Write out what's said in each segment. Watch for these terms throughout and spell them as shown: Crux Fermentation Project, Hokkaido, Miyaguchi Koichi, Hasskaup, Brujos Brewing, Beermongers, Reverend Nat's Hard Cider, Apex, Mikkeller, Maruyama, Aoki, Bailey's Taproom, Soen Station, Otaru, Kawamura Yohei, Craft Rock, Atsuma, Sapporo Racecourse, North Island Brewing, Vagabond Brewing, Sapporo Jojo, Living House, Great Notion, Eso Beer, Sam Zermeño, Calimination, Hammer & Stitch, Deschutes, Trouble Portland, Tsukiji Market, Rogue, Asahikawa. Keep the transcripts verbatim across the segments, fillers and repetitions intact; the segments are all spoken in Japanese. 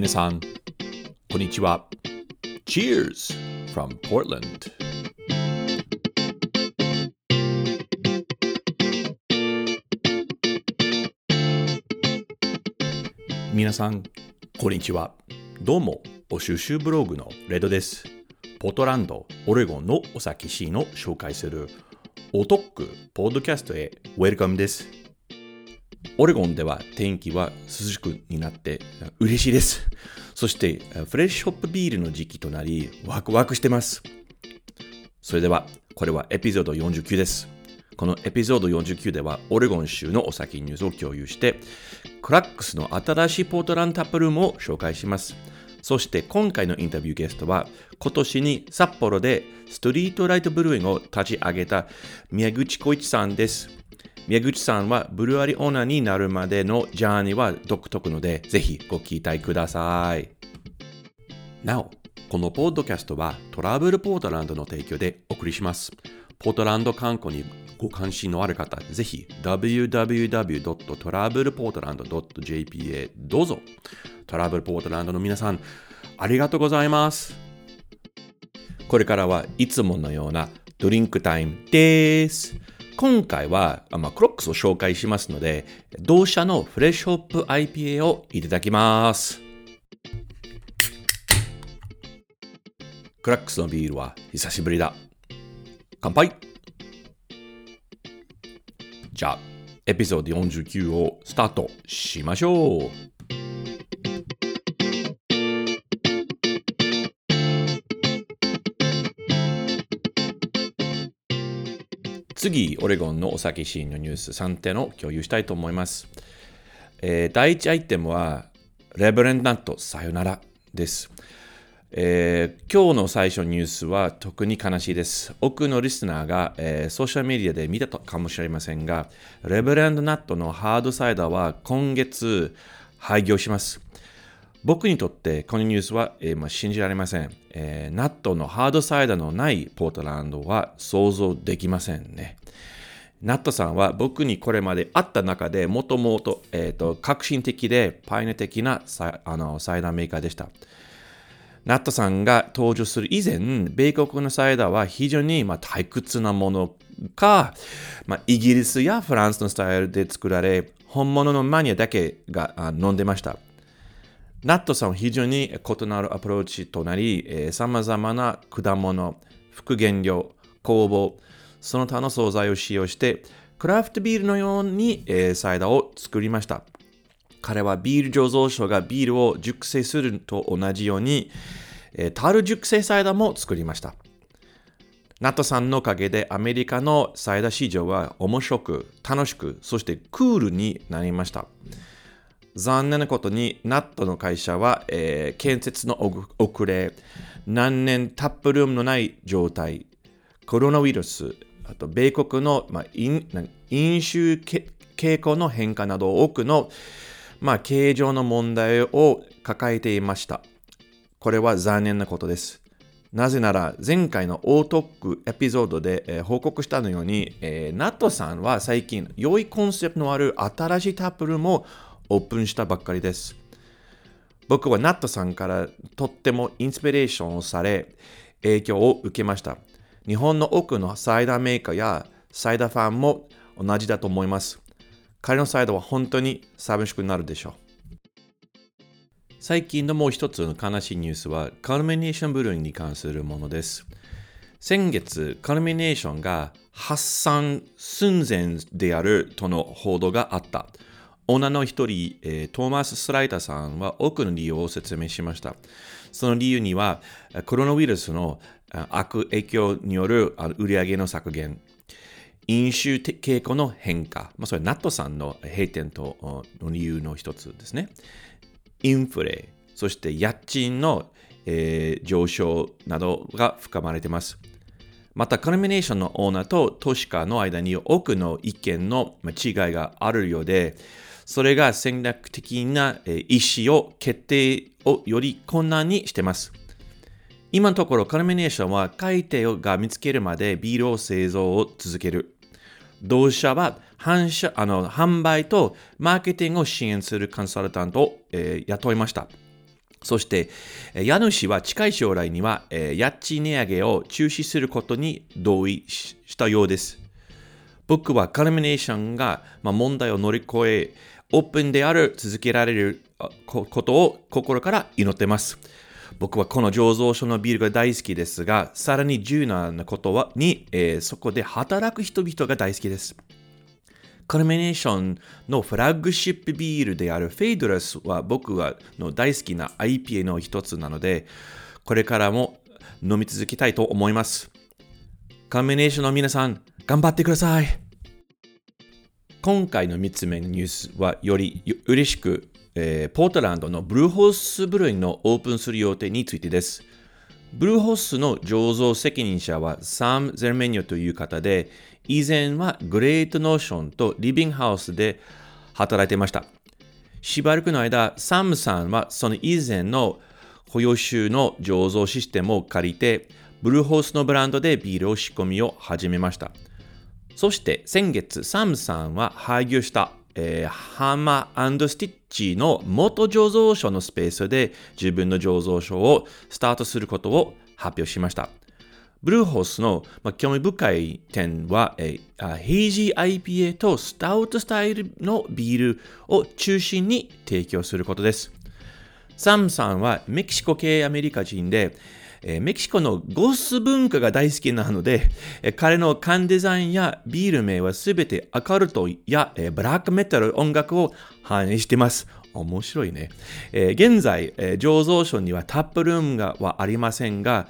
皆さん、こんにちは。Cheers from Portland。皆さん、こんにちは。どうも、お収集ブログのレドです。ポートランド、オレゴンのお酒シーンを紹介するお得ポッドキャストへウェルカムです。オレゴンでは天気は涼しくなって嬉しいです。そしてフレッシュホップビールの時期となりワクワクしてます。それではこれはエピソードよんじゅうきゅうです。このエピソードよんじゅうきゅうではオレゴン州のお酒ニュースを共有してクラックスの新しいポートランドタップルームを紹介します。そして今回のインタビューゲストは今年に札幌でストリートライトブルーイングを立ち上げた宮口浩一さんです。宮口さんはブルワリーオーナーになるまでのジャーニーは独特ので、ぜひご期待ください。なお、このポッドキャストはトラブルポートランドの提供でお送りします。ポートランド観光にご関心のある方、ぜひ ダブリューダブリューダブリュードットトラブルポートランドドットジェーピー へどうぞ。トラブルポートランドの皆さん、ありがとうございます。これからはいつものようなドリンクタイムです。今回は、まあ、クロックスを紹介しますので、同社のフレッシュホップ アイピーエー をいただきます。クラックスのビールは久しぶりだ。乾杯。じゃあ、エピソードよんじゅうきゅうをスタートしましょう。次、オレゴンのお酒シーンのニュースさん点を共有したいと思います。えー、第いちアイテムは、レブレンダントさよならです、えー。今日の最初のニュースは特に悲しいです。多くのリスナーが、えー、ソーシャルメディアで見たかもしれませんが、レブレンダントのハードサイダーは今月廃業します。僕にとってこのニュースは、えーまあ、信じられません、えー。ナットのハードサイダーのないポートランドは想像できませんね。ナットさんは僕にこれまであった中でもともと革新的でパイオニア的なサイ、あのサイダーメーカーでした。ナットさんが登場する以前、米国のサイダーは非常にまあ退屈なものか、まあ、イギリスやフランスのスタイルで作られ、本物のマニアだけが飲んでました。ナットさんは非常に異なるアプローチとなり、さまざまな果物、副原料、酵母、その他の素材を使用して、クラフトビールのように、えー、サイダーを作りました。彼はビール醸造所がビールを熟成すると同じように、えー、樽熟成サイダーも作りました。ナットさんのおかげでアメリカのサイダー市場は面白く、楽しく、そしてクールになりました。残念なことに、ナットの会社は、えー、建設の遅れ、何年タップルームのない状態、コロナウイルス、あと米国の、まあ、飲, 飲酒傾向の変化など多くの、まあ、経営上の問題を抱えていました。これは残念なことです。なぜなら前回のオートックエピソードで報告したのように、えー、ナットさんは最近良いコンセプトのある新しいタップルームをオープンしたばっかりです。僕はナットさんからとってもインスピレーションをされ、影響を受けました。日本の多くのサイダーメーカーやサイダーファンも同じだと思います。彼のサイダーは本当に寂しくなるでしょう。最近のもう一つの悲しいニュースはカルミネーションブルーイングに関するものです。先月、カルミネーションが発散寸前であるとの報道があった。女の一人、トーマス・スライターさんは多くの理由を説明しました。その理由には、コロナウイルスの悪影響による売上の削減、飲酒傾向の変化、まあ、それはナットさんの閉店との理由の一つですね。インフレ、そして家賃の、えー、上昇などが含まれています。また、カルミネーションのオーナーと投資家の間に多くの意見の違いがあるようで、それが戦略的な意思を決定をより困難にしています。今のところカルミネーションは買い手が見つけるまでビールを製造を続ける。同社は販社、あの販売とマーケティングを支援するコンサルタントを、えー、雇いました。そして家主は近い将来には家賃値上げを中止することに同意したようです。僕はカルミネーションが問題を乗り越え、オープンである続けられることを心から祈ってます。僕はこの醸造所のビールが大好きですが、さらに柔軟なことはに、えー、そこで働く人々が大好きです。カルミネーションのフラッグシップビールであるフェイドラスは僕がの大好きな アイピーエー の一つなので、これからも飲み続けたいと思います。カルミネーションの皆さん、頑張ってください。今回のみっつめのニュースはより嬉しく、えー、ポートランドのBrujos Brewingのオープンする予定についてです。Brujosの醸造責任者はサム・ゼルメニョという方で、以前はグレートノーションとリビングハウスで働いていました。しばらくの間、サムさんはその以前の保養酒の醸造システムを借りて、Brujosのブランドでビールを仕込みを始めました。そして先月、サムさんは廃業したえー、ハンマー&スティッチの元醸造所のスペースで自分の醸造所をスタートすることを発表しました。ブルーホースの、まあ、興味深い点は、えー、ヘイジー アイピーエー とスタウトスタイルのビールを中心に提供することです。サムさんはメキシコ系アメリカ人で、えー、メキシコのゴス文化が大好きなので、えー、彼の缶デザインやビール名はすべてオカルトや、えー、ブラックメタル音楽を反映しています。面白いね。えー、現在、えー、醸造所にはタップルームがはありませんが、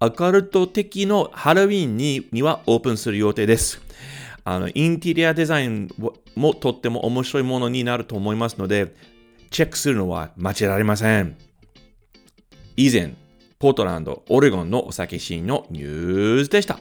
オカルト的のハロウィンに、にはオープンする予定です。あの、インテリアデザインもとっても面白いものになると思いますので、チェックするのは間違いありません。以前、ポートランド、オレゴンのお酒シーンのニュースでした。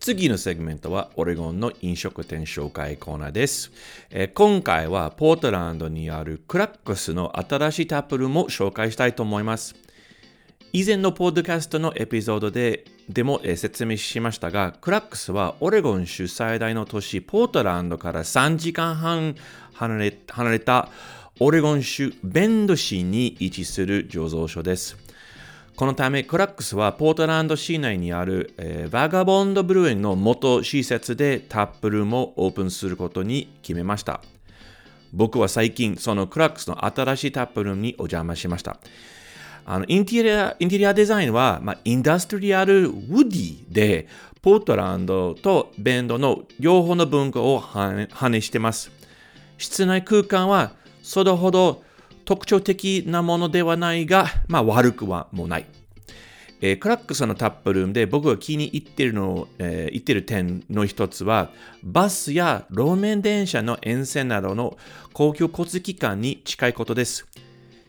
次のセグメントはオレゴンの飲食店紹介コーナーです。えー、今回はポートランドにあるクラックスの新しいタップルームを紹介したいと思います。以前のポッドキャストのエピソードででも説明しましたが、クラックスはオレゴン州最大の都市ポートランドからさんじかんはん離れ、離れたオレゴン州ベンド市に位置する醸造所です。このためクラックスはポートランド市内にある、えー、バガボンドブルーインの元施設でタップルームをオープンすることに決めました。僕は最近そのクラックスの新しいタップルームにお邪魔しました。あのインテリア、インテリアデザインは、まあ、インダストリアルウッディで、ポートランドとベンドの両方の文化を反映しています。室内空間はそれほど特徴的なものではないが、まあ、悪くはもない。えー、クラックスのタップルームで僕が気に入っているの、えー、入っている点の一つは、バスや路面電車の沿線などの公共交通機関に近いことです。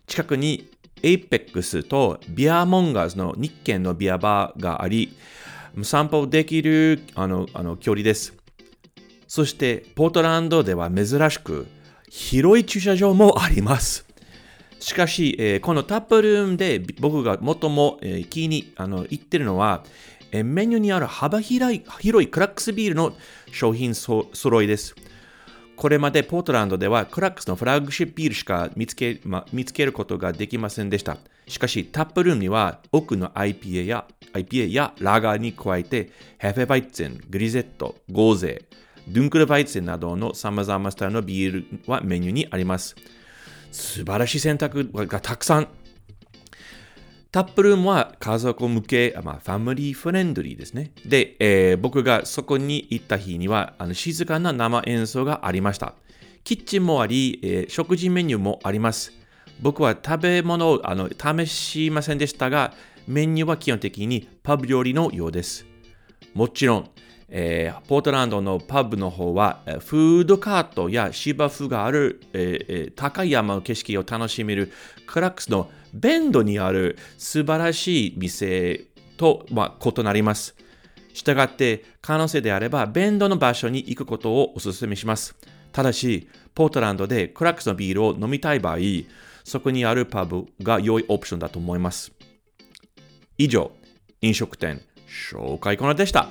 近くにエイペックスとビアモンガーズのにけんのビアバーがあり、散歩できるあのあの距離です。そしてポートランドでは珍しく広い駐車場もあります。しかし、えー、このタップルームで僕が最も、えー、気にあの入ってるのは、えー、メニューにある幅広い、広いクラックスビールの商品そ揃いです。これまでポートランドではクラックスのフラッグシップビールしか見つけ、ま、見つけることができませんでした。しかしタップルームには多くの アイピーエー や アイピーエー やラガーに加えてヘフェバイツェン、グリゼット、ゴーゼ、ドゥンクルバイツェンなどの様々スタイルのビールはメニューにあります。素晴らしい選択がたくさん。タップルームは家族向け、まあ、ファミリーフレンドリーですね。で、えー、僕がそこに行った日にはあの静かな生演奏がありました。キッチンもあり、えー、食事メニューもあります。僕は食べ物をあの試しませんでしたが、メニューは基本的にパブ料理のようです。もちろん、えー、ポートランドのパブの方はフードカートや芝生がある、えー、高い山の景色を楽しめるクラックスのベンドにある素晴らしい店とは異なります。したがって可能性であればベンドの場所に行くことをお勧めします。ただし、ポートランドでクラックスのビールを飲みたい場合、そこにあるパブが良いオプションだと思います。以上、飲食店紹介コーナーでした。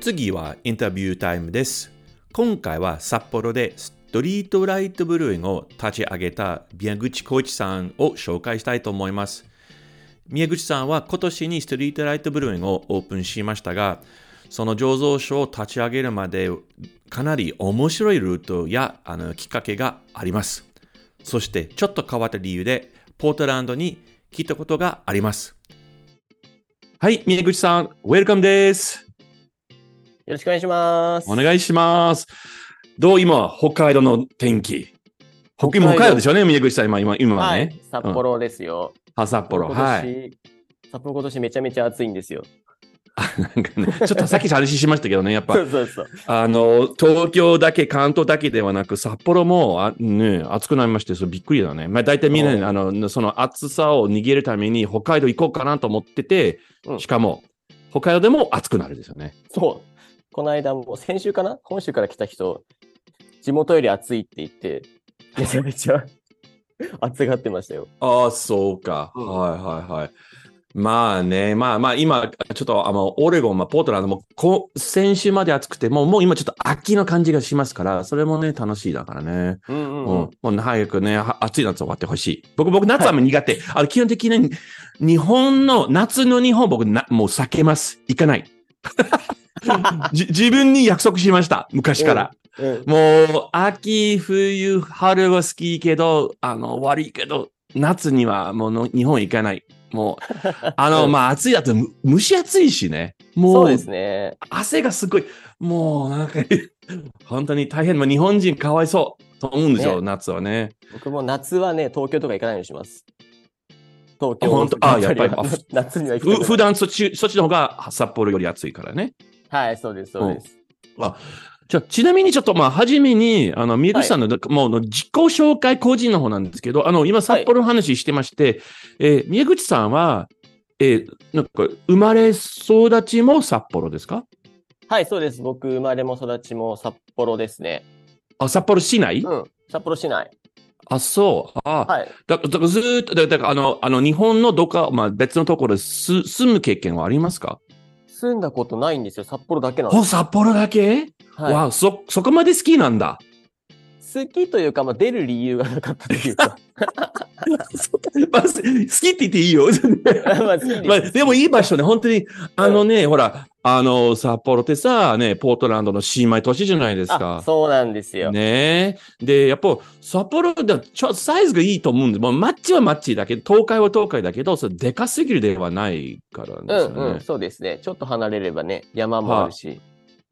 次はインタビュータイムです。今回は札幌でストリートライトブルーイングを立ち上げた宮口浩一さんを紹介したいと思います。宮口さんは今年にストリートライトブルーイングをオープンしましたが、その醸造所を立ち上げるまでかなり面白いルートやあのきっかけがあります。そしてちょっと変わった理由でポートランドに来たことがあります。はい、宮口さん、ウェルカムです。よろしくお願いします。お願いします。どう今、北海道の天気。北海道、北海道ですよね、宮口さん、今、今、今はね、はい。札幌ですよ。うん、あ、札幌、はい。札幌今年めちゃめちゃ暑いんですよ。なんかね、ちょっとさっき話しましたけどね、やっぱ、そうそうそう、あの、東京だけ、関東だけではなく、札幌もあ、ね、暑くなりまして、それびっくりだね。まあ、大体みんな、ね、あの、その暑さを逃げるために、北海道行こうかなと思ってて、しかも、北海道でも暑くなるんですよね。そう。この間も先週かな、本州から来た人、地元より暑いって言ってめちゃめちゃ暑がってましたよ。ああ、そうか、うん、はいはいはい。まあね、まあまあ今ちょっとあのオレゴン、まあ、ポートランドもこ先週まで暑くてもう、もう今ちょっと秋の感じがしますから、それもね楽しいだからね。うんうんうん。うん、もう早くね暑い夏終わってほしい。僕僕夏はもう苦手。はい、あの基本的に日本の夏の日本僕なもう避けます。行かない。自分に約束しました昔から、うんうん、もう秋冬春は好きいけどあの悪いけど夏にはもうの日本行かない。もうあの、うん、まあ暑いだと蒸し暑いしね、もうそうですね、汗がすごい、もうなんか本当に大変、まあ、日本人かわいそうと思うんですよ、ね、夏はね。僕も夏はね東京とか行かないようにします。東京本当、あ、やっぱり夏には行く。普段そっち、そっちの方が札幌より暑いからね。はい、そうです、そうです。うん、あ、じゃあちなみにちょっとまあ初めにあの宮口さんの、はい、もう自己紹介個人の方なんですけど、あの今札幌の話してまして、はい、えー、宮口さんは、えー、なんか生まれ育ちも札幌ですか？はい、そうです。僕生まれも育ちも札幌ですね。あ、札幌市内？うん、札幌市内。あ、そう。あ、はい。だからずーっと、だからあの、あの、日本のどっか、まあ、別のところです住む経験はありますか？住んだことないんですよ。札幌だけなんです。お、札幌だけ？はい。わあ、そ、そこまで好きなんだ。好きというか、まあ、出る理由がなかったというか。まあ、好きって言っていいよ。まあ、まあ、でもいい場所ね、本当に。あのね、うん、ほら、あの、札幌ってさ、ね、ポートランドの姉妹都市じゃないですか。そうなんですよ。ねで、やっぱ、札幌でちょサイズがいいと思うんです。もう、マッチはマッチだけど、東海は東海だけど、それでかすぎるではないからですよね。うんうん、そうですね。ちょっと離れればね、山もあるし。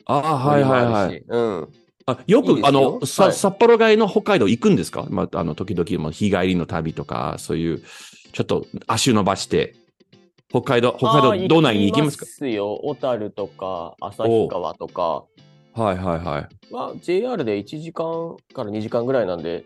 ああ、はいはいはい。うん。あ、よく、いいよ、あの、はい、さ、札幌街の北海道行くんですか？まあ、あの、時々、も日帰りの旅とか、そういう、ちょっと足伸ばして、北海道、北海道道内に行きますか？行きますよ。小樽とか、旭川とか。はいはいはい。まあ、ジェイアール でいちじかんからにじかんぐらいなんで。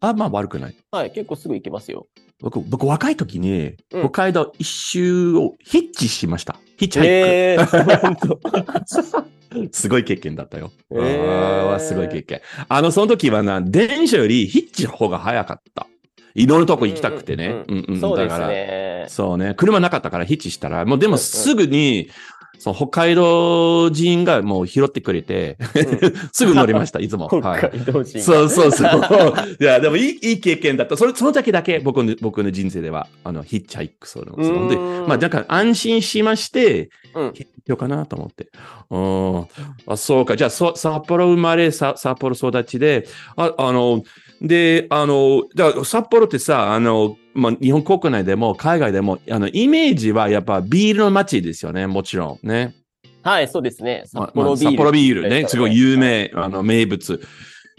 あ、まあ悪くない。はい、結構すぐ行けますよ。僕、僕若い時に、うん、北海道一周をヒッチしました。ヒッチハイク。えーすごい経験だったよ。えー、あ、すごい経験。あの、その時はな、電車よりヒッチの方が早かった。いろんなとこ行きたくてね。うんうんうん、そうですね。そうね。車なかったからヒッチしたら、もうでもすぐに、うん、その北海道人がもう拾ってくれて、うん、すぐ乗りました、いつも。はい、北海道人。そうそうそう。いや、でもいい、いい経験だった。それ、その時だけ僕の、僕の人生では、あの、ヒッチハイクそうなんです。本当に。まあ、だから安心しまして、うん、結局かなと思って。うん。あ、そうか。じゃあ、そ札幌生まれ、さ札幌育ちで、あ、あの、で、あの、だから札幌ってさ、あの、まあ、日本国内でも海外でも、あの、イメージはやっぱビールの街ですよね、もちろんね。はい、そうですね。札幌ビール。まあ、札幌ビールね、すごい有名、あの、名物。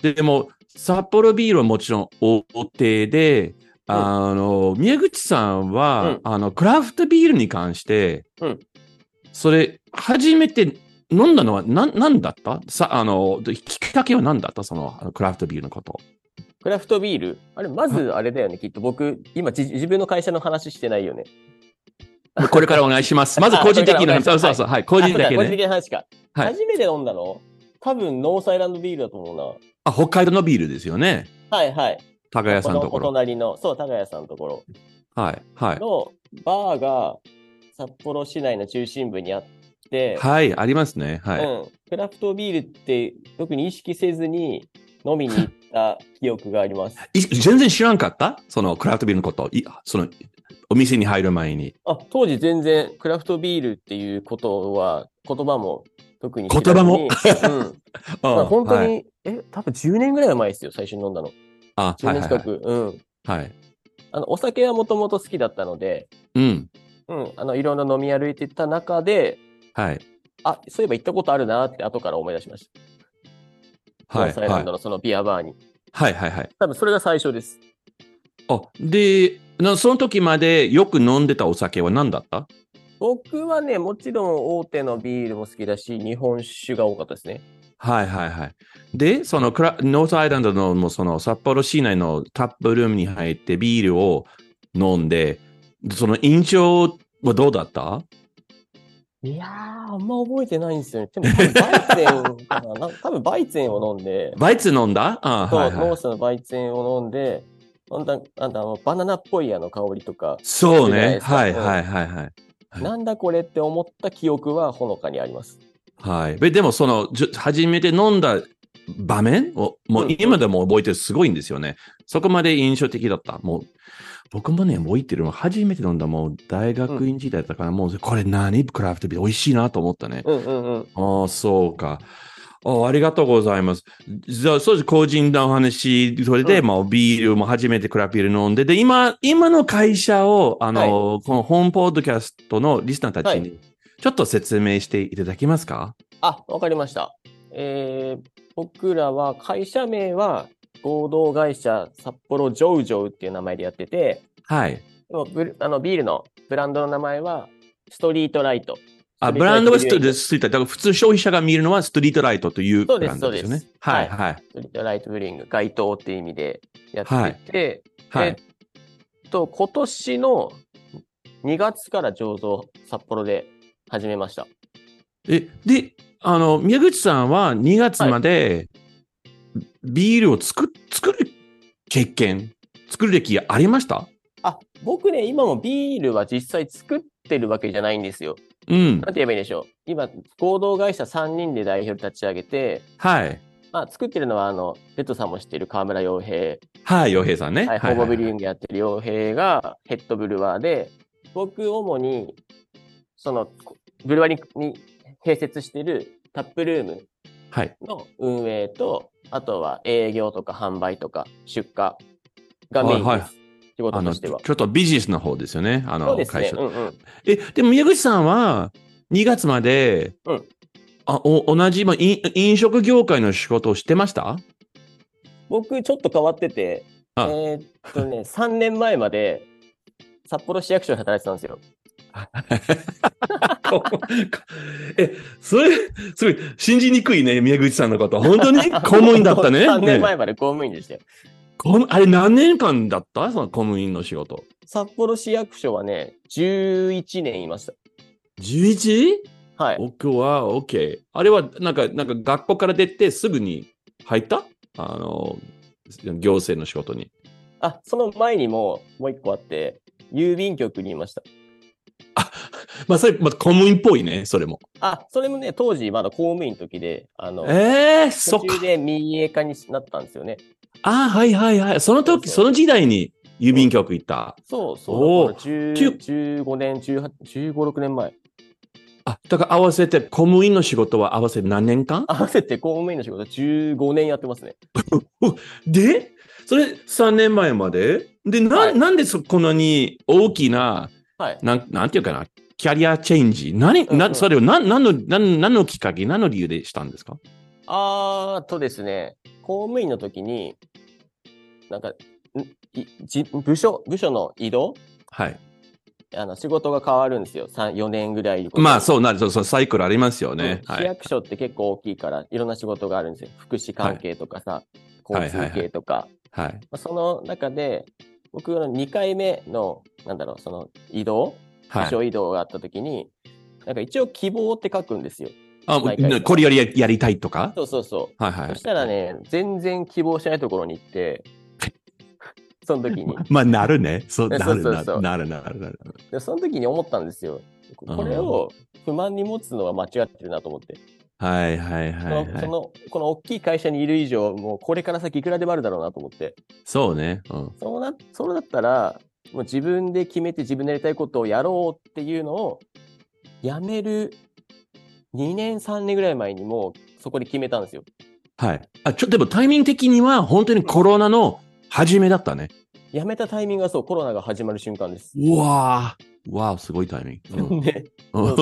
で、でも、札幌ビールはもちろん大手で、あの、宮口さんは、うん、あの、クラフトビールに関して、うん、それ、初めて、飲んだのは何、何だった？さ、あの、きっかけは何だった？その、あのクラフトビールのこと。クラフトビール？あれ、まずあれだよね、きっと。僕、今、自分の会社の話してないよね。これからお願いします。まず個人的な話。そうそうそう。はい。個人的な話か。はい。初めて飲んだの多分、ノースアイランドビールだと思うな。あ、北海道のビールですよね。はいはい。高屋さんのところ。このお隣の、そう、高屋さんのところ。はいはい。のバーが札幌市内の中心部にあって。はい、ありますね。はい。うん。クラフトビールって特に意識せずに飲みに行った記憶があります。全然知らんかった？そのクラフトビールのこと。いそのお店に入る前に。あ、当時全然クラフトビールっていうことは言葉も特に知らずに。言葉も。うん。まあ、本当に、はい、え、多分じゅうねんぐらい前ですよ、最初に飲んだの。あ、はいはいはい、じゅうねん近く。うん。はい。あの、お酒はもともと好きだったので、うん。うん。あの、いろんな飲み歩いてた中で、はい。あ、そういえば行ったことあるなって後から思い出しました。はい。サイランドのそのビアバーに。はいはいはい。多分それが最初です。あ、で、その時までよく飲んでたお酒は何だった？僕はね、もちろん大手のビールも好きだし、日本酒が多かったですね。はいはいはい。で、そのクラノースアイランド の, もうその札幌市内のタップルームに入ってビールを飲んで、その印象はどうだった？いやー、あんま覚えてないんですよね。でもバイゼンかな。多分バイゼンを飲んで。バイゼン飲んだ？あ、そう、はいはい、ノースのバイゼンを飲んで、なんだなんだあのバナナっぽいあの香りとか。そうね。はいはいはいはい。なんだこれって思った記憶はほのかにあります。はい。でも、その、初めて飲んだ場面を、もう今でも覚えてる、すごいんですよね。そこまで印象的だった。もう、僕もね、覚えてるの、初めて飲んだ、もう、大学院時代だったから、もう、これ何クラフトビール、美味しいなと思ったね。うんうんうん。ああ、そうか。あありがとうございます。じゃあ、そうです。個人のお話、それで、うん、まあ、ビールも初めてクラフトビール飲んで、で、今、今の会社を、あの、はい、この本ポッドキャストのリスナーたちに、はい、ちょっと説明していただけますか？あ、わかりました、えー。僕らは会社名は合同会社札幌ジョウジョウっていう名前でやってて、はい。でもブあのビールのブランドの名前はストリートライト。あ、ブランドはストリートライト。ストリートライト。だから普通消費者が見るのはストリートライトというブランドですよね。そうです、そうです。はいはい。ストリートライトブリューイング、街灯っていう意味でやってて、はい、はい、えっと今年のにがつから醸造札幌で始めました。え、で、あの、宮口さんはにがつまでビールを作、作る経験、作る歴ありました？あ、僕ね、今もビールは実際作ってるわけじゃないんですよ。うん。なんて言えばいいでしょう。今、合同会社さんにんで代表立ち上げて、はい。まあ、作ってるのは、あの、レッドさんも知ってる川村洋平。はい、洋平さんね。はい、ホモブリューイングやってる洋平がヘッドブルワーで、僕、主に、その、ブルワリに併設しているタップルームの運営と、はい、あとは営業とか販売とか出荷がメインです、はいはい、仕事としては。ちょっとビジネスの方ですよね、あの会社。そうですね、うんうん、え、でも宮口さんはにがつまで、うん、あお同じ、まあ、飲食業界の仕事をしてました？僕ちょっと変わってて、ああえー、っとね、さんねんまえまで札幌市役所で働いてたんですよ。え、それすごい信じにくいね、宮口さんのこと。本当に公務員だったね。さんねんまえまで公務員でしたよ。ね、あれ何年間だった？その公務員の仕事。札幌市役所はね、じゅういちねんいました。じゅういち？ はい。僕は OK。あれはなんかなんか学校から出てすぐに入った？あの行政の仕事に。あ、その前にももう一個あって郵便局にいました。あ、まあそれ、まあ、公務員っぽいね、それも。あ、それもね、当時まだ公務員の時で、あの、えー、途中で民営化になったんですよね。あ、はいはいはい。その時、そうそう、その時代に郵便局行った。そうそう。じゅうごねん、じゅうはち、じゅうご、ろくねんまえ。あ、だから合わせて、公務員の仕事は合わせて何年間？合わせて公務員の仕事はじゅうごねんやってますね。で、それさんねんまえまで？で、な、はい、なんでそこんなに大きな、はい、な, んなんていうかな、キャリアチェンジ、何、うんうん、それを 何, 何, の 何, 何のきっかけ、何の理由でしたんですか？あーとですね、公務員の時になんかじ部署部署の移動、はい、あの仕事が変わるんですよ。さん、よねんぐらい、まあそうなると、そのサイクルありますよね、うん、はい、市役所って結構大きいからいろんな仕事があるんですよ。福祉関係とかさ、はい、交通系とか、はいはいはい、まあ、その中で僕のにかいめの、なんだろう、その移動、部署移動があったときに、はい、なんか一応希望って書くんですよ。あ、これやり や, やりたいとか。そうそうそう。はいはい、そしたらね、全然希望しないところに行って、その時に。まあなるね。そうなるなるなるなる。でその時に思ったんですよ。これを不満に持つのは間違ってるなと思って。はいはいはい、はい、そのそのこの大きい会社にいる以上、もうこれから先いくらでもあるだろうなと思って。そうね。うん、そうなそうだったら、もう自分で決めて自分でやりたいことをやろうっていうのをやめる。にねんさんねんぐらい前にもうそこで決めたんですよ。はい。あ、ちょっとでもタイミング的には本当にコロナの初めだったね。やめたタイミングはそう、コロナが始まる瞬間です。うわー、わー、すごいタイミング。うん、ね。うん、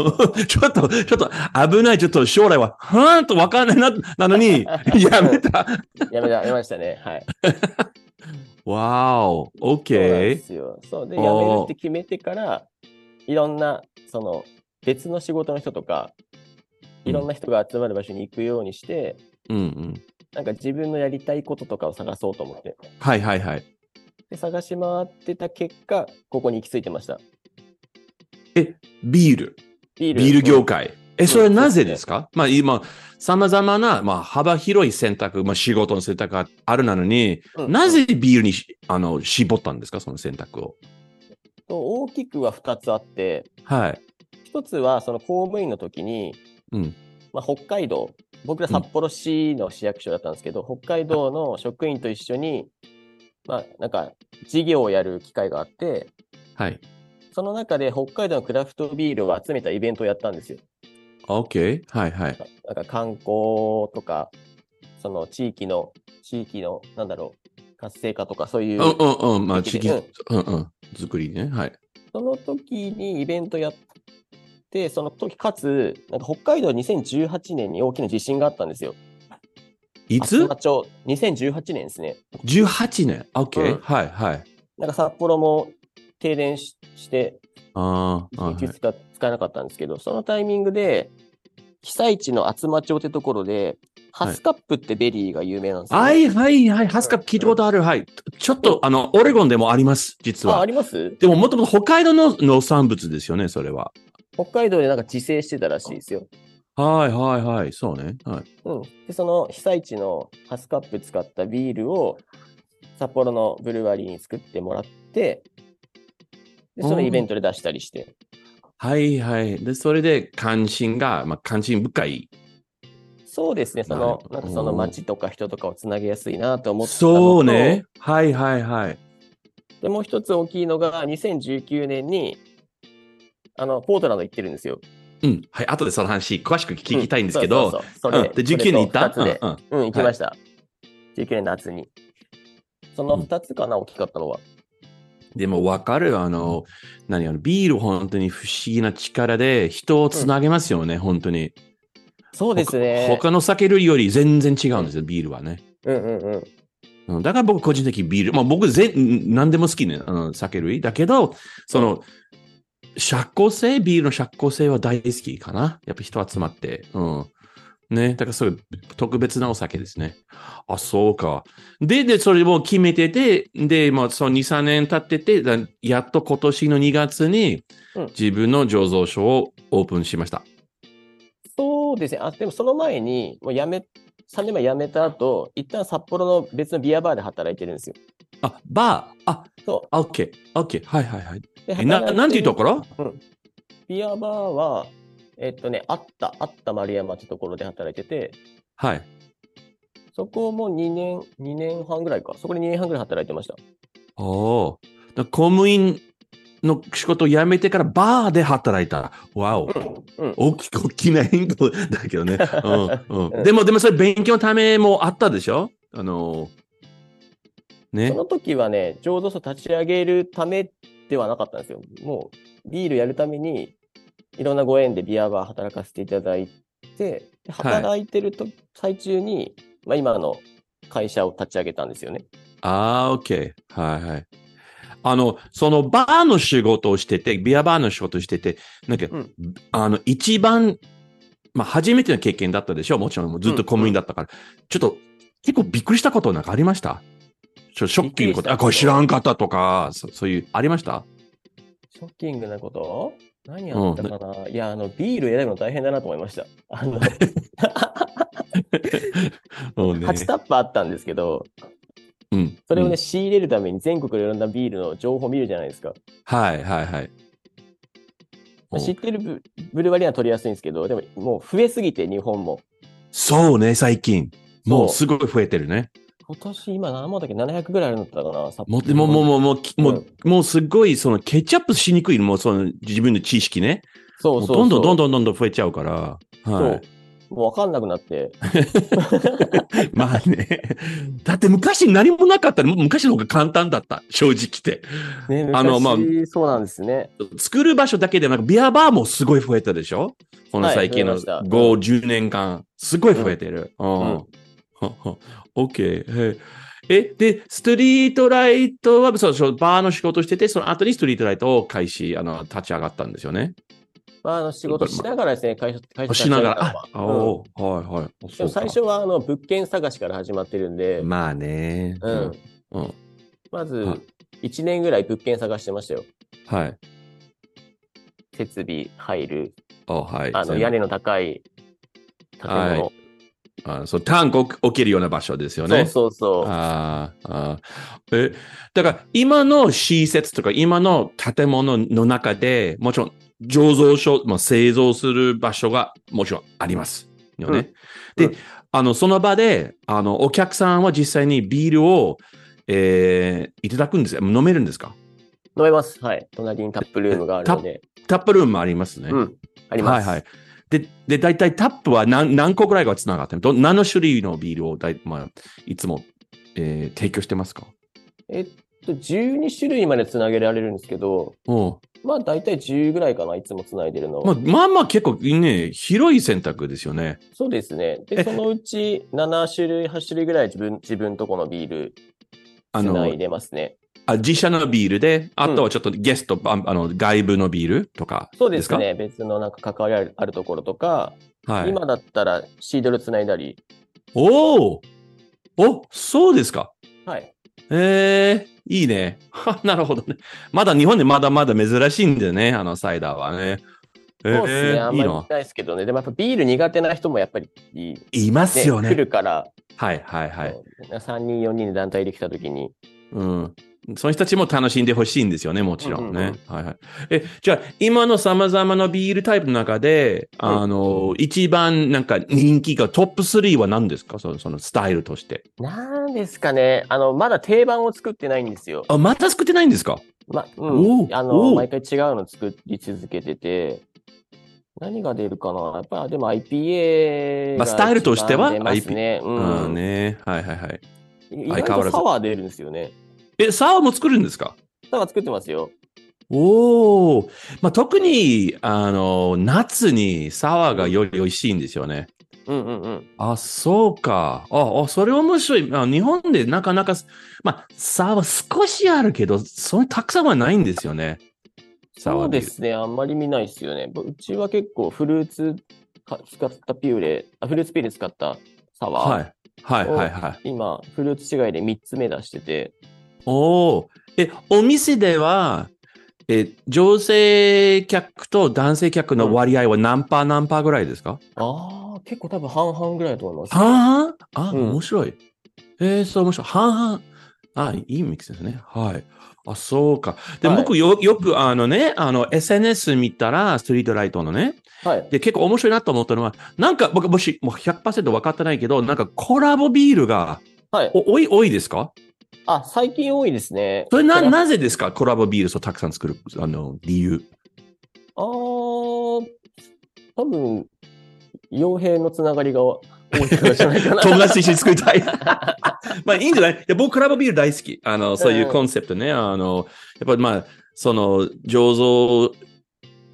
ちょっと、ちょっと危ない、ちょっと将来は、はーんと分かんないな、なのに、やめた。やめた、やめましたね。はい。わーお、オッケー。そうなんですよ。そうで、やめるって決めてから、いろんな、その、別の仕事の人とか、いろんな人が集まる場所に行くようにして、うんうん、なんか自分のやりたいこととかを探そうと思って。はいはいはい。で、探し回ってた結果、ここに行き着いてました。え、ビール。ビール、ビール業界。え、それなぜですか？まあ今、さまざまな、まあ、幅広い選択、まあ、仕事の選択があるなのに、うん、なぜビールにあの絞ったんですか、その選択を。大きくはふたつあって、はい、ひとつはその公務員の時に、うんまあ、北海道、僕ら札幌市の市役所だったんですけど、うん、北海道の職員と一緒に、まあ、なんか事業をやる機会があって、はい、その中で北海道のクラフトビールを集めたイベントをやったんですよ。OK、はいはい。なんか観光とか、その地域の、地域の、なんだろう、活性化とか、そういう。うんうんうん、まあ地域、うんうん、作りね、はい。その時にイベントやって、で、その時、かつ、なんか北海道にせんじゅうはちねんに大きな地震があったんですよ。いつ？厚真町、にせんじゅうはちねんですね。じゅうはちねん ?OK、うん、はいはい。なんか札幌も停電 し, して、ああ、救急車使えなかったんですけど、はい、そのタイミングで、被災地の厚真町ってところで、ハスカップってベリーが有名なんですよ、ね。はいはいはい、ハスカップ聞いたことある。はい。ちょっと、あの、オレゴンでもあります、実は。あ、あります？でも、もともと北海道の農産物ですよね、それは。北海道でなんか自生してたらしいですよ。はいはいはい、そうね。はい。うん。で、その被災地のハスカップ使ったビールを札幌のブルワリーに作ってもらって、で、そのイベントで出したりして。はいはい。で、それで関心が、まあ、関心深い。そうですね。その、なんかその街とか人とかをつなげやすいなと思ってたのと。そうね。はいはいはい。で、もう一つ大きいのがにせんじゅうきゅうねんに、あのポートランド行ってるんですよ。うん、はい、後でその話詳しく聞きたいんですけど、じゅうきゅうねん行った？うん、うん、行きました、はい。じゅうきゅうねん夏に。そのふたつかな、うん、大きかったのは。でも分かる、あの、何、あのビール本当に不思議な力で人をつなげますよね、うん、本当に。そうですね。他の酒類より全然違うんですよ、ビールはね。うんうんうん。うん、だから僕個人的にビール、まあ僕全何でも好きね、あの酒類だけど、その。うん、社交性、ビールの社交性は大好きかな。やっぱ人集まって。うん。ね。だからそういう特別なお酒ですね。あ、そうか。で、で、それを決めてて、で、まあ、そのに、さんねん経ってて、やっと今年のにがつに自分の醸造所をオープンしました。うん、そうですね。あ、でもその前に、もうやめ、さんねんまえ辞めた後、一旦札幌の別のビアバーで働いてるんですよ。あ、バー、あ、そう。OK、OK、はいはいはい。え、な、なんていうところ？うん。ビアバーは、えっとね、あった、あった丸山ってところで働いてて、はい。そこもにねん、にねんはんぐらいか。そこでにねんはんぐらい働いてました。おお。公務員の仕事を辞めてからバーで働いた。わお。うんうん、大きく大きな変更だけどね。うんうん、でも、でもそれ勉強のためもあったでしょ？あのー、ね、その時はね、醸造所立ち上げるためではなかったんですよ。もうビールやるためにいろんなご縁でビアバー働かせていただいて、働いてると、はい、最中に、まあ、今の会社を立ち上げたんですよね。ああ、OK、はいはい。あのそのバーの仕事をしてて、ビアバーの仕事をしてて、なんか、うん、あの一番、まあ、初めての経験だったでしょ。もちろんずっと公務員だったから、うん、ちょっと結構びっくりしたことなんかありました？ちょショッキングこと、あ、これ知らんかったとか、そ, そういうありました？ショッキングなこと？何あったかな、うん、いや、あの、ビール選ぶの大変だなと思いました。あのそうね、はちタップあったんですけど、うん、それをね、うん、仕入れるために全国でいろんなビールの情報を見るじゃないですか。はいはいはい。まあ、知ってる ブ, ブルワリーは取りやすいんですけど、でももう増えすぎて、日本も。そうね、最近。もうすごい増えてるね。今年今何もだっけななひゃくぐらいあるんだったかな。もうもうもうもう、うん、もうもうすごいそのケチャップしにくいもうその自分の知識ね。そうそうそう。どんどんどんどんどんどん増えちゃうから。はい。そうもう分かんなくなって。まあね。だって昔何もなかったら昔の方が簡単だった。正直って。ね、昔あのまあそうなんですね。作る場所だけでなんかビアバーもすごい増えたでしょ。この最近のご、じゅうねんかんすごい増えてる。うん。うんうんOK えでストリートライトはそうそうバーの仕事しててその後にストリートライトを開始あの立ち上がったんですよね。バーの仕事しながらですね会社会社しながらあ、うん、はいはい。でも最初はあの物件探しから始まってるんでまあね、うんうん、まずいちねんぐらい物件探してましたよ。はい。設備入るあ、はい、あの屋根の高い建物。はいあそうタンクを置けるような場所ですよね。そうそうそう。ああえだから今の施設とか今の建物の中でもちろん醸造所、まあ、製造する場所がもちろんありますよね。うん、で、うん、あのその場であのお客さんは実際にビールを、えー、いただくんですか飲めるんですか。飲めます。はい。隣にタップルームがあるので。タ, タップルームもありますね。うん、あります。はいはい。で、で、大体タップは 何, 何個ぐらいがつながってるの？何の種類のビールをだい、まあ、いつも、えー、提供してますか？えっと、じゅうにしゅるいまでつなげられるんですけど、うん、まあ大体じゅうぐらいかな、いつもつないでるのは。まあ、まあまあ結構ね、広い選択ですよね。そうですね。で、そのうちななしゅるい、はちしゅるいぐらい自分、自分とこのビールつないでますね。あ自社のビールで、あとはちょっとゲスト、うん、あの外部のビールとかですか？そうですね、別のなんか関わりあるところとか、はい、今だったらシードルつないだり。おお、おそうですか。はい。えー、いいね。なるほどね。まだ日本でまだまだ珍しいんでね、あのサイダーはね。そうですね、えー、あんまりないですけどね。いいでもやっぱビール苦手な人もやっぱりいい、いますよね。来るから。はいはいはい。さんにん、よにんで団体で来たときに。うん。その人たちも楽しんでほしいんですよね、もちろんね。うんうんはいはい、えじゃあ、今の様々なビールタイプの中で、あの、うん、一番なんか人気がトップスリーは何ですか？その、そのスタイルとして。何ですかね。あの、まだ定番を作ってないんですよ。あ、また作ってないんですか？ま、うん。あの、毎回違うの作り続けてて、何が出るかな？やっぱ、でも アイピーエー が、ね。まあ、スタイルとしては アイピーエー。うん。うん、ね。はいはいはい。意外とサワー出るんですよね。え、サワーも作るんですか？サワー作ってますよ。おお、まあ、特にあの夏にサワーがより美味しいんですよね。うんうんうん。あ、そうか。あ、あそれ面白い。あ、日本でなかなかまあサワー少しあるけど、そんなたくさんはないんですよね。サワーそうですね。あんまり見ないですよね。うちは結構フルーツ使ったピューレ、あ、フルーツピューレ使ったサワー。はいはいはいはい。今フルーツ違いでみっつめ出してて。お, えお店ではえ女性客と男性客の割合は何パー何パーぐらいですか？ああ、結構多分半々ぐらいだと思います。半々？あ、うん、面白い。えー、そう面白い。半々。あ、いいミックスですね。はい。あ、そうか。で、はい、僕よ、よくあのね、あの エスエヌエス 見たら、ストリートライトのね、はい、で、結構面白いなと思ったのは、なんか僕、もし、もう ひゃくパーセント 分かってないけど、なんかコラボビールが、はい、お多い、多いですか？あ、最近多いですね。それな、なぜですか？コラボビールをたくさん作る、あの、理由。あー、多分、傭兵のつながりが多いからじゃないかな。友達一緒に作りたい。まあ、いいんじゃない？いや、僕、コラボビール大好き。あの、そういうコンセプトね。あの、やっぱりまあ、その、醸造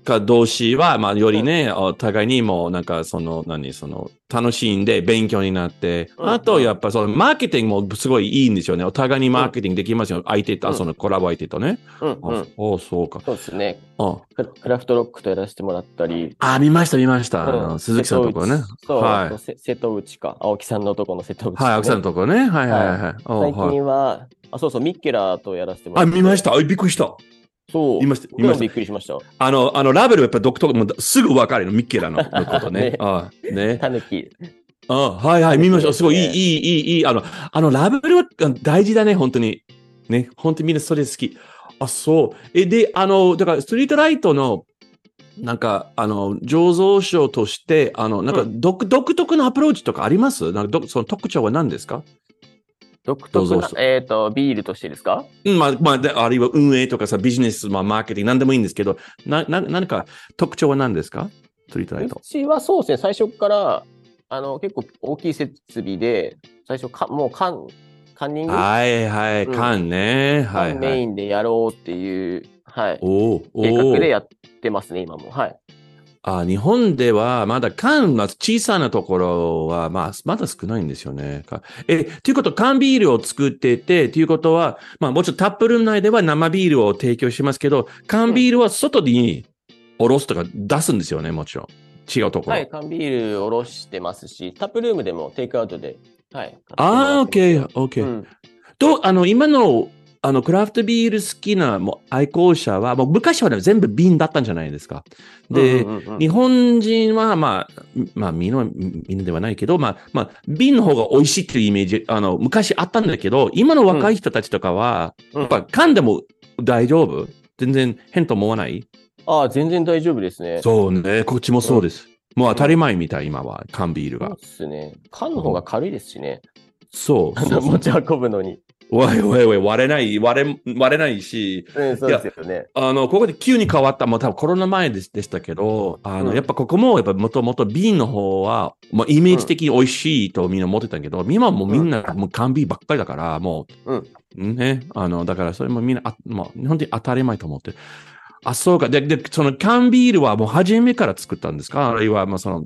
家同士は、まあ、よりね、うん、お互いにも、なんか、その、何、その、楽しんで勉強になって、うん、あとやっぱそのマーケティングもすごいいいんですよね。お互いにマーケティングできますよ。うん、相手と、うん、そのコラボ相手とね。うんうん、ああ、そうか。そうですね。ああ、クラフトロックとやらせてもらったり。あ、見ました見ました。うん、あの鈴木さんのところね。そう、はい、瀬, 瀬戸内か青木さんのところの瀬戸内、ね。はい、青木さんのところね。はいはいはい。はい、最近は、はい、あ、そうそうミッケラーとやらせてもらった。あ、見ました。あ、びっくりした。そう。いました。いました。びっくりしました。あの、あのラベルやっぱ独特、もうすぐ分かるの、ミッケラのことね。ああ、ね。タヌキ。ああ、はいはい、見ました。すごい、いい、いい、いい、いい。あの、あのラベルは大事だね、本当に。ね、本当にみんなそれ好き。あ、そう。え、で、あの、だからストリートライトの、なんか、あの、醸造所として、あの、なんか、うん、独特のアプローチとかあります？なんか、その特徴は何ですか？独特な、えっ、ー、と、ビールとしてですか？うん、まあ、まあで、あるいは運営とかさ、ビジネス、まあ、マーケティング、なんでもいいんですけど、な、な、何か特徴は何ですか？ストリートライト。うちはそうですね、最初から、あの、結構大きい設備で、最初か、もう缶、カンニング？はいはい、うん、缶ね。はい、はい。メインでやろうっていう、はい。おお。計画でやってますね、今も。はい。あ、日本ではまだ缶が小さなところは、まあ、まだ少ないんですよね。え、ということ、缶ビールを作っていて、ということは、まあ、もちろんタップルーム内では生ビールを提供しますけど、缶ビールは外におろすとか出すんですよね、もちろん。違うところ。はい、缶ビールおろしてますし、タップルームでもテイクアウトで。はい。ああ、OK、OK、うん。と、あの、今の、あの、クラフトビール好きなもう愛好者は、もう昔は、ね、全部瓶だったんじゃないですか。で、うんうんうん、日本人は、まあ、まあ、みんな、みんなではないけど、まあ、まあ、瓶の方が美味しいっていうイメージ、あの、昔あったんだけど、今の若い人たちとかは、うん、やっぱ缶でも大丈夫？全然変と思わない？ああ、全然大丈夫ですね。そうね。こっちもそうです。うん、もう当たり前みたい、うん、今は缶ビールが。そうですね。缶の方が軽いですしね。うん、そうそうそう持ち運ぶのに。おいおいおい、割れない、割れ、割れないし。うん、そうですよね。あの、ここで急に変わった、もう多分コロナ前でしたけど、あの、うん、やっぱここも、やっぱもともと瓶の方は、もうイメージ的に美味しいとみんな思ってたけど、うん、今はもうみんな、うん、もう缶ビールばっかりだから、もう、うん、ね。あの、だからそれもみんな、あ、もう本当に当たり前と思ってる。あ、そうか。で、で、その缶ビールはもう初めから作ったんですか？あるいは、まあ、その、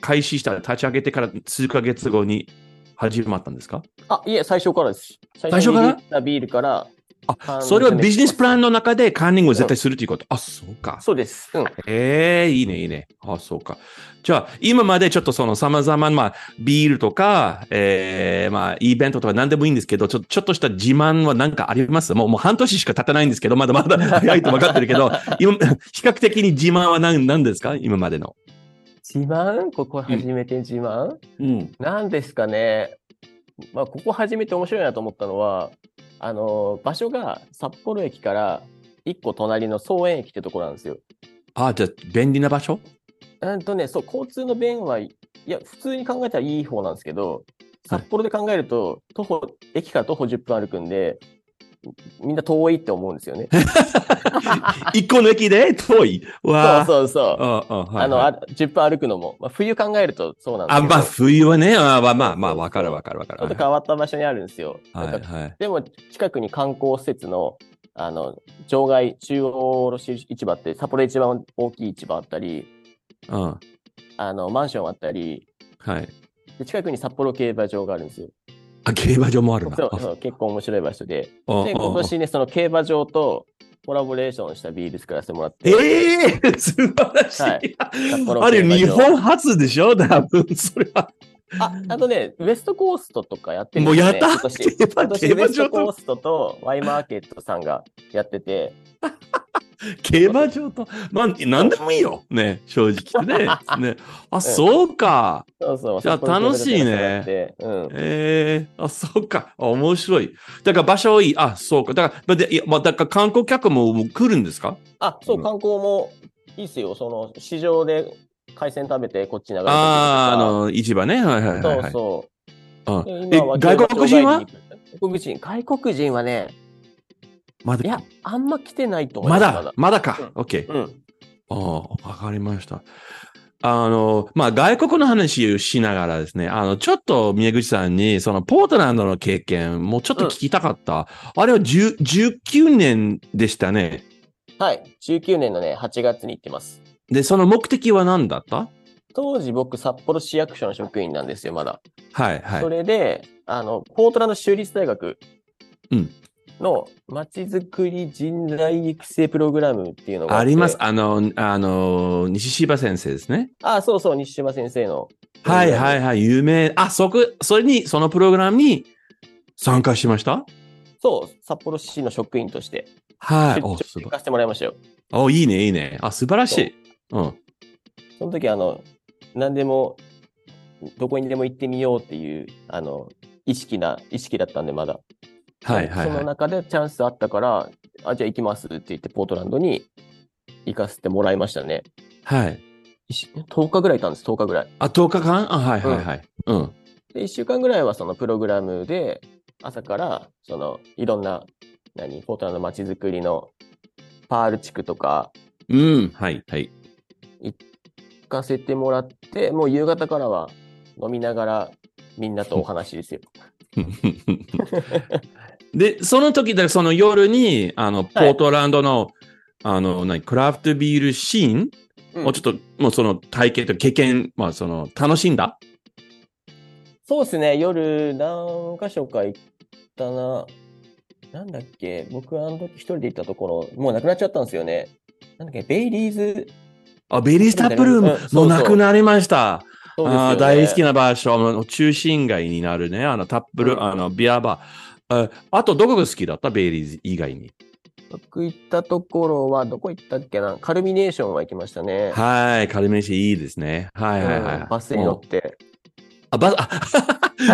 開始したら立ち上げてから数ヶ月後に始まったんですか？あ、いえ、最初からです。最初からビールから。あ、それはビジネスプランの中でカンニングを絶対するということ。うん、あ、そうか。そうです。うん、ええー、いいね、いいね。あ、そうか。じゃあ、今までちょっとその様々な、まあ、ビールとか、ええー、まあ、イベントとか何でもいいんですけど、ちょ、ちょっとした自慢は何かあります？もう、もう半年しか経たないんですけど、まだまだ早いと分かってるけど、今、比較的に自慢は何、何ですか？今までの。自慢？ここ初めて自慢？うん。何ですかね。まあ、ここ初めて面白いなと思ったのは、あの場所が札幌駅からいっこ隣の総園駅ってところなんですよ。ああ、じゃあ便利な場所？うんとね、そう、交通の便は、いや、普通に考えたらいい方なんですけど、札幌で考えると、はい、徒歩、駅から徒歩じゅっぷん歩くんで、みんな遠いって思うんですよね。いっこの駅で遠いわ。そうそうそう。あの、あ、じゅっぷん歩くのも、まあ、冬考えるとそうなんですけど。あ、まあ冬はね、あ、まあまあまあ、わかるわかるわかる。ちょっと変わった場所にあるんですよ。はいはい、でも、近くに観光施設の、あの、場外、中央卸市場って、札幌一番大きい市場あったり、うん、あの、マンションあったり、はい、で近くに札幌競馬場があるんですよ。あ、競馬場もあるな。そうそう、結構面白い場所で。で、今年ね、その競馬場とコラボレーションしたビール作らせてもらって。ええー、素晴らしい。はい、あれ、日本初でしょ？多分、それは。あ、あとね、ウエストコーストとかやってる、ね、もうやった？今年、今年ウエストコーストとワイマーケットさんがやってて。競馬場と、まあ、なんでもいいよ。ね、正直ね。ね、あ、そうか。そうそう。じゃあ楽しいね。うん、ええー、あ、そうか。あ、面白い。だから場所いい。あ、そうか。だから、で、いや、まあ、だから観光客も来るんですか？あ、そう、観光もいいですよ。その、市場で海鮮食べて、こっち流れてくるとか。ああ、あの、市場ね。はいはいはい、はい。そうそう。うん、え、外国人は？外国人。外国人はね、まだいや、あんま来てないと思います。まだ、まだか。うん、OK、うん。ああ、わかりました。あの、まあ、外国の話をしながらですね、あの、ちょっと宮口さんに、その、ポートランドの経験、もうちょっと聞きたかった。うん、あれはじゅうきゅうねんでしたね。はい。じゅうきゅうねんのね、はちがつに行ってます。で、その目的は何だった？当時僕、札幌市役所の職員なんですよ、まだ。はい、はい。それで、あの、ポートランド州立大学。うん。の街づくり人材育成プログラムっていうのが あ, あります。あの、あの、西芝先生ですね。あ、そうそう、西芝先生の。はいはいはい、有名。あ、そこ、それに、そのプログラムに参加しました？そう、札幌市の職員として。はい。お、すごい。行かせてもらいましたよ。あ、いいね、いいね。あ、素晴らしい。うん。その時、あの、何でも、どこにでも行ってみようっていう、あの、意識な、意識だったんで、まだ。はいはい、はい。その中でチャンスあったから、あ、じゃあ行きますって言って、ポートランドに行かせてもらいましたね。はい。とおかぐらいいたんです、とおかぐらい。あ、とおかかん？あ、はいはいはい。うん。うん、で、いっしゅうかんぐらいは、そのプログラムで、朝から、その、いろんな、何、ポートランド街づくりの、パール地区とか、うん、はいはい。行かせてもらって、もう夕方からは飲みながらみんなとお話ですよ。で、その時でその夜にあのポートランドの、はい、あの何クラフトビールシーン、うん、をちょっともうその体験と経験、まあその楽しんだ。そうですね。夜何か所か行ったな。なんだっけ、僕あの時一人で行ったところもうなくなっちゃったんですよね。なんだっけ、ベイリーズ。あ、ベイリーズタップルーム、うん、そうそう、もうなくなりました。そうですよね、あ、大好きな場所、中心街になるね、あのタップル、うん、あのビアバー。あとどこが好きだったベイリーズ以外に。僕行ったところはどこ行ったっけな、カルミネーションは行きましたね。はい、カルミネーションいいですね。はいはいはい。うん、バスに乗って。あ、バス、あ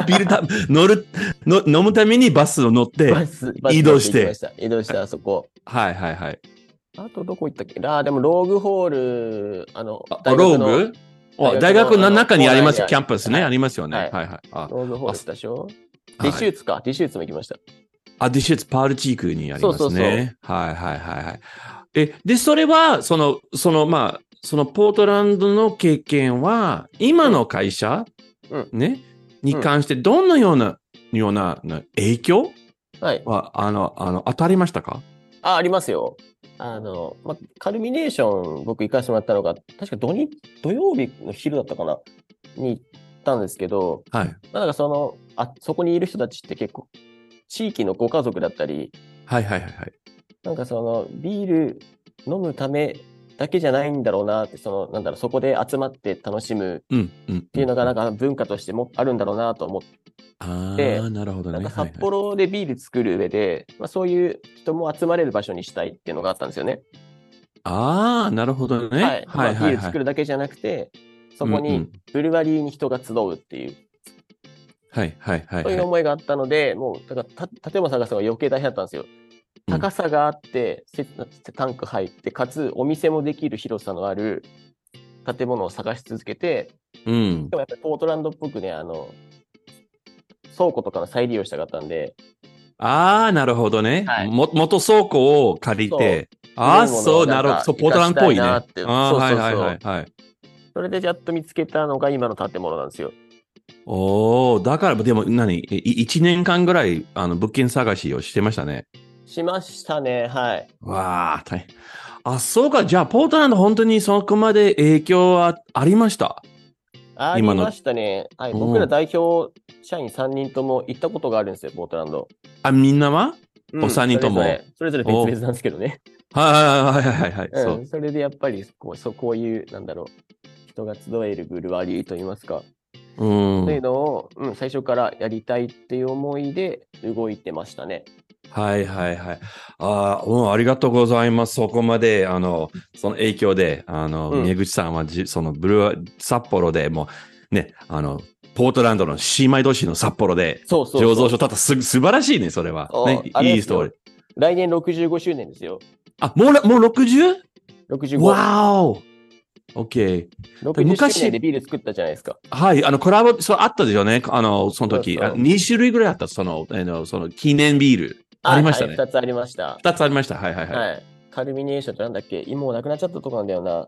ビルタ乗るの、飲むためにバスを乗って移動して。移動してあそこ。はいはいはい。あとどこ行ったっけな、でもローグホール、あの、大学のローグ大 学, 大学の中にあります、キャンパスね、はい、ありますよね。はいはいはい。あ、ローグホールでしょ。ディシューツか、ディシューツも行きました。あ、ディシューツパールチークにありますね。そうそうそう。はいはいはいはい。え、で、それは、その、その、まあ、そのポートランドの経験は、今の会社、うん、ね、に関してどのような、うん、ような影響はい。は、あの、あの、当たりましたか？あ、ありますよ。あの、ま、カルミネーション、僕行かせてもらったのが、確か土日、土曜日の昼だったかなに行ったんですけど、はい。まあ、だからその、あ、そこにいる人たちって結構、地域のご家族だったり、はいはいはいはい。なんかその、ビール飲むためだけじゃないんだろうなって、その、なんだろう、そこで集まって楽しむっていうのが、なんか文化としてもあるんだろうなと思って、ああ、なるほどね。なんか札幌でビール作る上で、はいはい、まあ、そういう人も集まれる場所にしたいっていうのがあったんですよね。ああ、なるほどね。はい。まあ、ビール作るだけじゃなくて、はいはいはい、そこにブルワリーに人が集うっていう。うんうん、はいはいはい、はい。そういう思いがあったので、もう、だからた、建物探すのが余計大変だったんですよ。高さがあって、うん、タンク入って、かつお店もできる広さのある建物を探し続けて、うん。でもやっぱりポートランドっぽくね、あの、倉庫とかの再利用したかったんで。ああ、なるほどね、はい、も元倉庫を借りて。ああ、そう、なるほど。そう、ポートランドっぽいね。ああ、はいはいはいはい。それでやっと見つけたのが今の建物なんですよ。おー、だから、でも何、いちねんかんぐらい、あの、物件探しをしてましたね。しましたね、はい。わあ、大変。あ、そうか、じゃあ、ポートランド本当にそこまで影響はありました。ありましたね。はい、僕ら代表社員さんにんとも行ったことがあるんですよ、ポートランド。あ、みんなは、うん、おさんにんとも。それぞれ別々なんですけどね。はいはいはいはい。うん、そう、それでやっぱりこう、そう、こういう、なんだろう、人が集えるブルワリーといいますか、うん、そういうのを、うん、最初からやりたいっていう思いで動いてましたね。はいはいはい。あ、うん、ありがとうございます。そこまで、あの、その影響で、あの、うん、宮口さんはじ、その、ブルー、札幌でもう、ね、あの、ポートランドの姉妹都市の札幌で、そうそうそう、醸造所たったす、素晴らしいね、それは。ね、いいストーリー。来年ろくじゅうごしゅうねんですよ。あ、もう、もう ろくじゅう? ろくじゅうご。わお！OK。ろくじゅっしゅうねんでビール作ったじゃないですか。はい。あの、コラボ、そう、あったでしょうね。あの、その時。そうそう、に種類ぐらいあった、その、あの、その、記念ビール。ありましたね。二つありました。二つありました。はいはいはい。はい、カルミネーションってなんだっけ、今もなくなっちゃったとこなんだよな。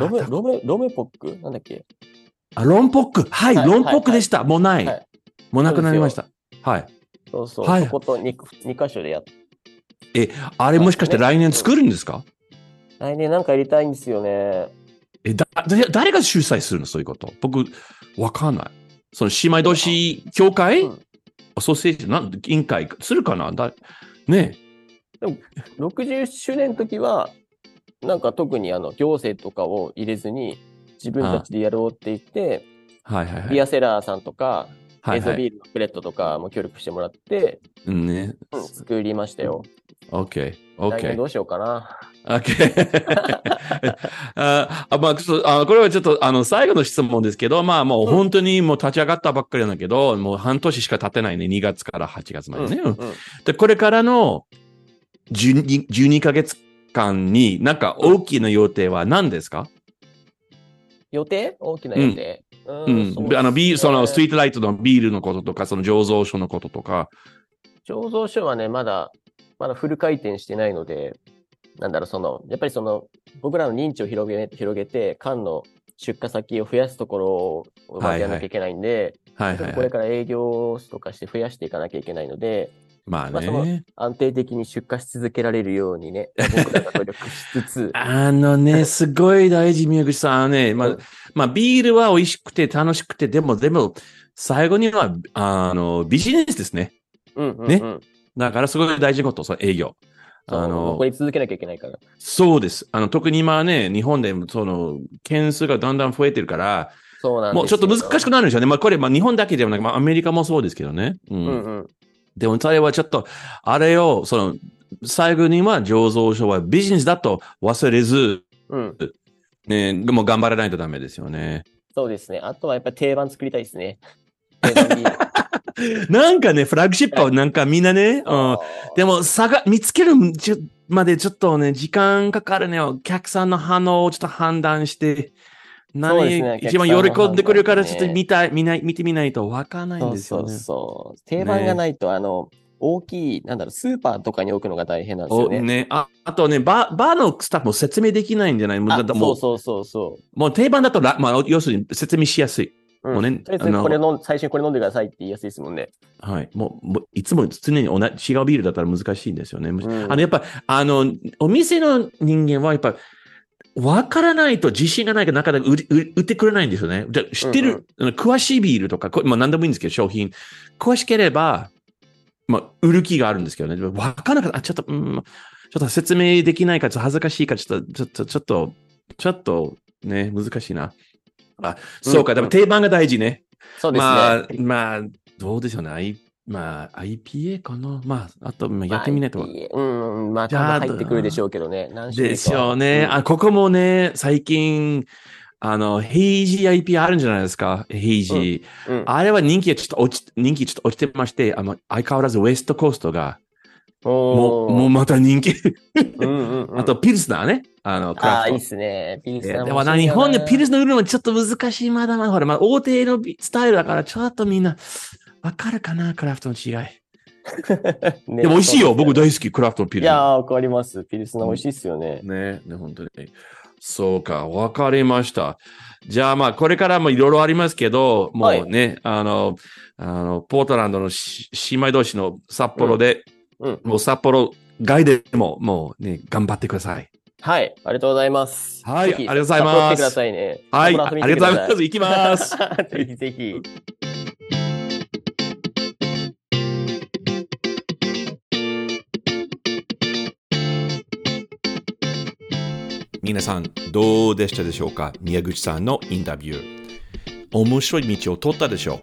ロム、ロム、ロムポックなんだっけ、あ、ロンポック、はい、はい、ロンポックでした。はい、もうない、はい。もうなくなりました。はい。そうそう。はい、そことに、に箇所でやっえ、あれもしかして来年作るんですか？来年なんかやりたいんですよね。え、だ、誰が主催するの、そういうこと。僕、わかんない。その、姉妹同士協会、うん、ソーセージなん委員会するかな、だねえ。でもろくじゅっしゅうねんの時はなんか特にあの行政とかを入れずに自分たちでやろうって言って、はいはいはい、ビアセラーさんとか、はいはい、エゾビールのプレットとかも協力してもらって、はいはい、うんね、うん、作りましたよ。OK、来年どうしようかな。あまあ、これはちょっとあの最後の質問ですけど、まあ、もう本当にもう立ち上がったばっかりなんだけど、もう半年しか経てないね、にがつからはちがつまでね。うんうん、でこれからの じゅうに, じゅうにかげつかんになんか大きな予定は何ですか？予定？大きな予定。うんうん、そうですね。あのビール、そのストリートライトのビールのこととか、その醸造所のこととか。醸造所はね、まだまだフル回転してないので、なんだろう、そのやっぱりその僕らの認知を広げ広げて缶の出荷先を増やすところをまずやらなきゃいけないんで、はいはい、これから営業とかして増やしていかなきゃいけないので、まあね、まあ、その安定的に出荷し続けられるようにね、僕らが努力しつつ、あのね、すごい大事、宮口さんね、まあ、うん、まあビールは美味しくて楽しくて、でもでも最後にはあのビジネスですね。うんうんうん、ね、だからすごい大事なこと、その営業。あの、これ続けなきゃいけないから。そうです。あの、特に今ね、日本でその、件数がだんだん増えてるから、そうなんです。もうちょっと難しくなるんでしょうね。まあ、これ、まあ、日本だけではなく、まあ、アメリカもそうですけどね。うん。うんうん、でも、それはちょっと、あれを、その、最後には醸造所はビジネスだと忘れず、うん、ね、もう頑張らないとダメですよね。そうですね。あとはやっぱり定番作りたいですね。定番ビール。なんかね、フラッグシップをなんかみんなね、うん、でも差が見つけるまでちょっとね、時間かかるね、お客さんの反応をちょっと判断して、何、ね、一番喜んでくれるからちょっと見たい、見ない、見てみないと分からないんですよね。そうそうそう。定番がないと、ね、あの、大きい、なんだろう、スーパーとかに置くのが大変なんですよね。ね、あ、あとね、バー、バーのスタッフも説明できないんじゃない？もう、そうそうそうそう。もう定番だと、まあ、要するに説明しやすい。うん、もうね、とりあえずこれ飲ん、最初にこれ飲んでくださいって言いやすいですもんね。はい。もう、もういつも常に同じ違うビールだったら難しいんですよね。うん、あの、やっぱ、あの、お店の人間はやっぱ、わからないと自信がないからなかなか売ってくれないんですよね。じゃ知ってる、うんうん、詳しいビールとか、まあ何でもいいんですけど、商品。詳しければ、まあ、売る気があるんですけどね。わからなかった。ちょっと、うん、ちょっと説明できないから、ちょっと恥ずかしいから、ちょっと、ちょっと、ちょっと、ちょっと、ね、難しいな。あ、そうか、うん、でも定番が大事ね。そうですね。まあ、まあ、どうでしょうね。I、まあ、アイピーエー かな。まあ、あと、やってみないと。アイピーエー、うん、まあ、多分入ってくるでしょうけどね。何種類か。でしょうね、うん。あ、ここもね、最近、あの、ヘイジー アイピーエー あるんじゃないですか。ヘイジー、うんうん。あれは人気がちょっと落ち、人気ちょっと落ちてまして、あの、相変わらずウエストコーストが、もう、もうまた人気。うんうんうん、あと、ピルスナーね。あの、クラフト。ああ、いいっすね。ピルスナーも。でもな、日本でピルスナー売るのはちょっと難しい。まだまだ、ほら、まあ、大手のスタイルだから、ちょっとみんな、わかるかな、クラフトの違い。ね、でも美味しいよ。僕大好き、クラフトのピルスナー。いやー、わかります。ピルスナー美味しいっすよね。うん、ね、ね、本当に。そうか、わかりました。じゃあまあ、これからもいろいろありますけど、もうね、はい、あの、あの、ポートランドの姉妹同士の札幌で、うんうん、もう札幌外でももうね頑張ってください。はい、ありがとうございます。はい、ありがとうございます。来てくださいね。はい、ありがとうございます。行きます。ぜひぜひ。皆さんどうでしたでしょうか。宮口さんのインタビュー、面白い道を取ったでしょう。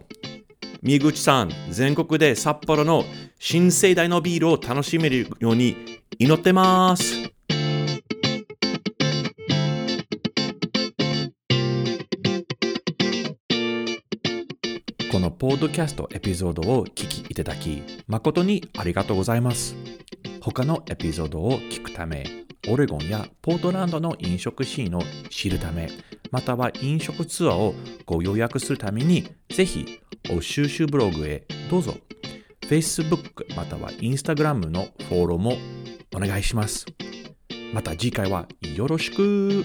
宮口さん、全国で札幌の新世代のビールを楽しめるように祈ってます。このポッドキャストエピソードを聞きいただき、誠にありがとうございます。他のエピソードを聞くため、オレゴンやポートランドの飲食シーンを知るため、または飲食ツアーをご予約するために、ぜひお収集ブログへどうぞ。 Facebook または Instagram のフォローもお願いします。また次回はよろしく。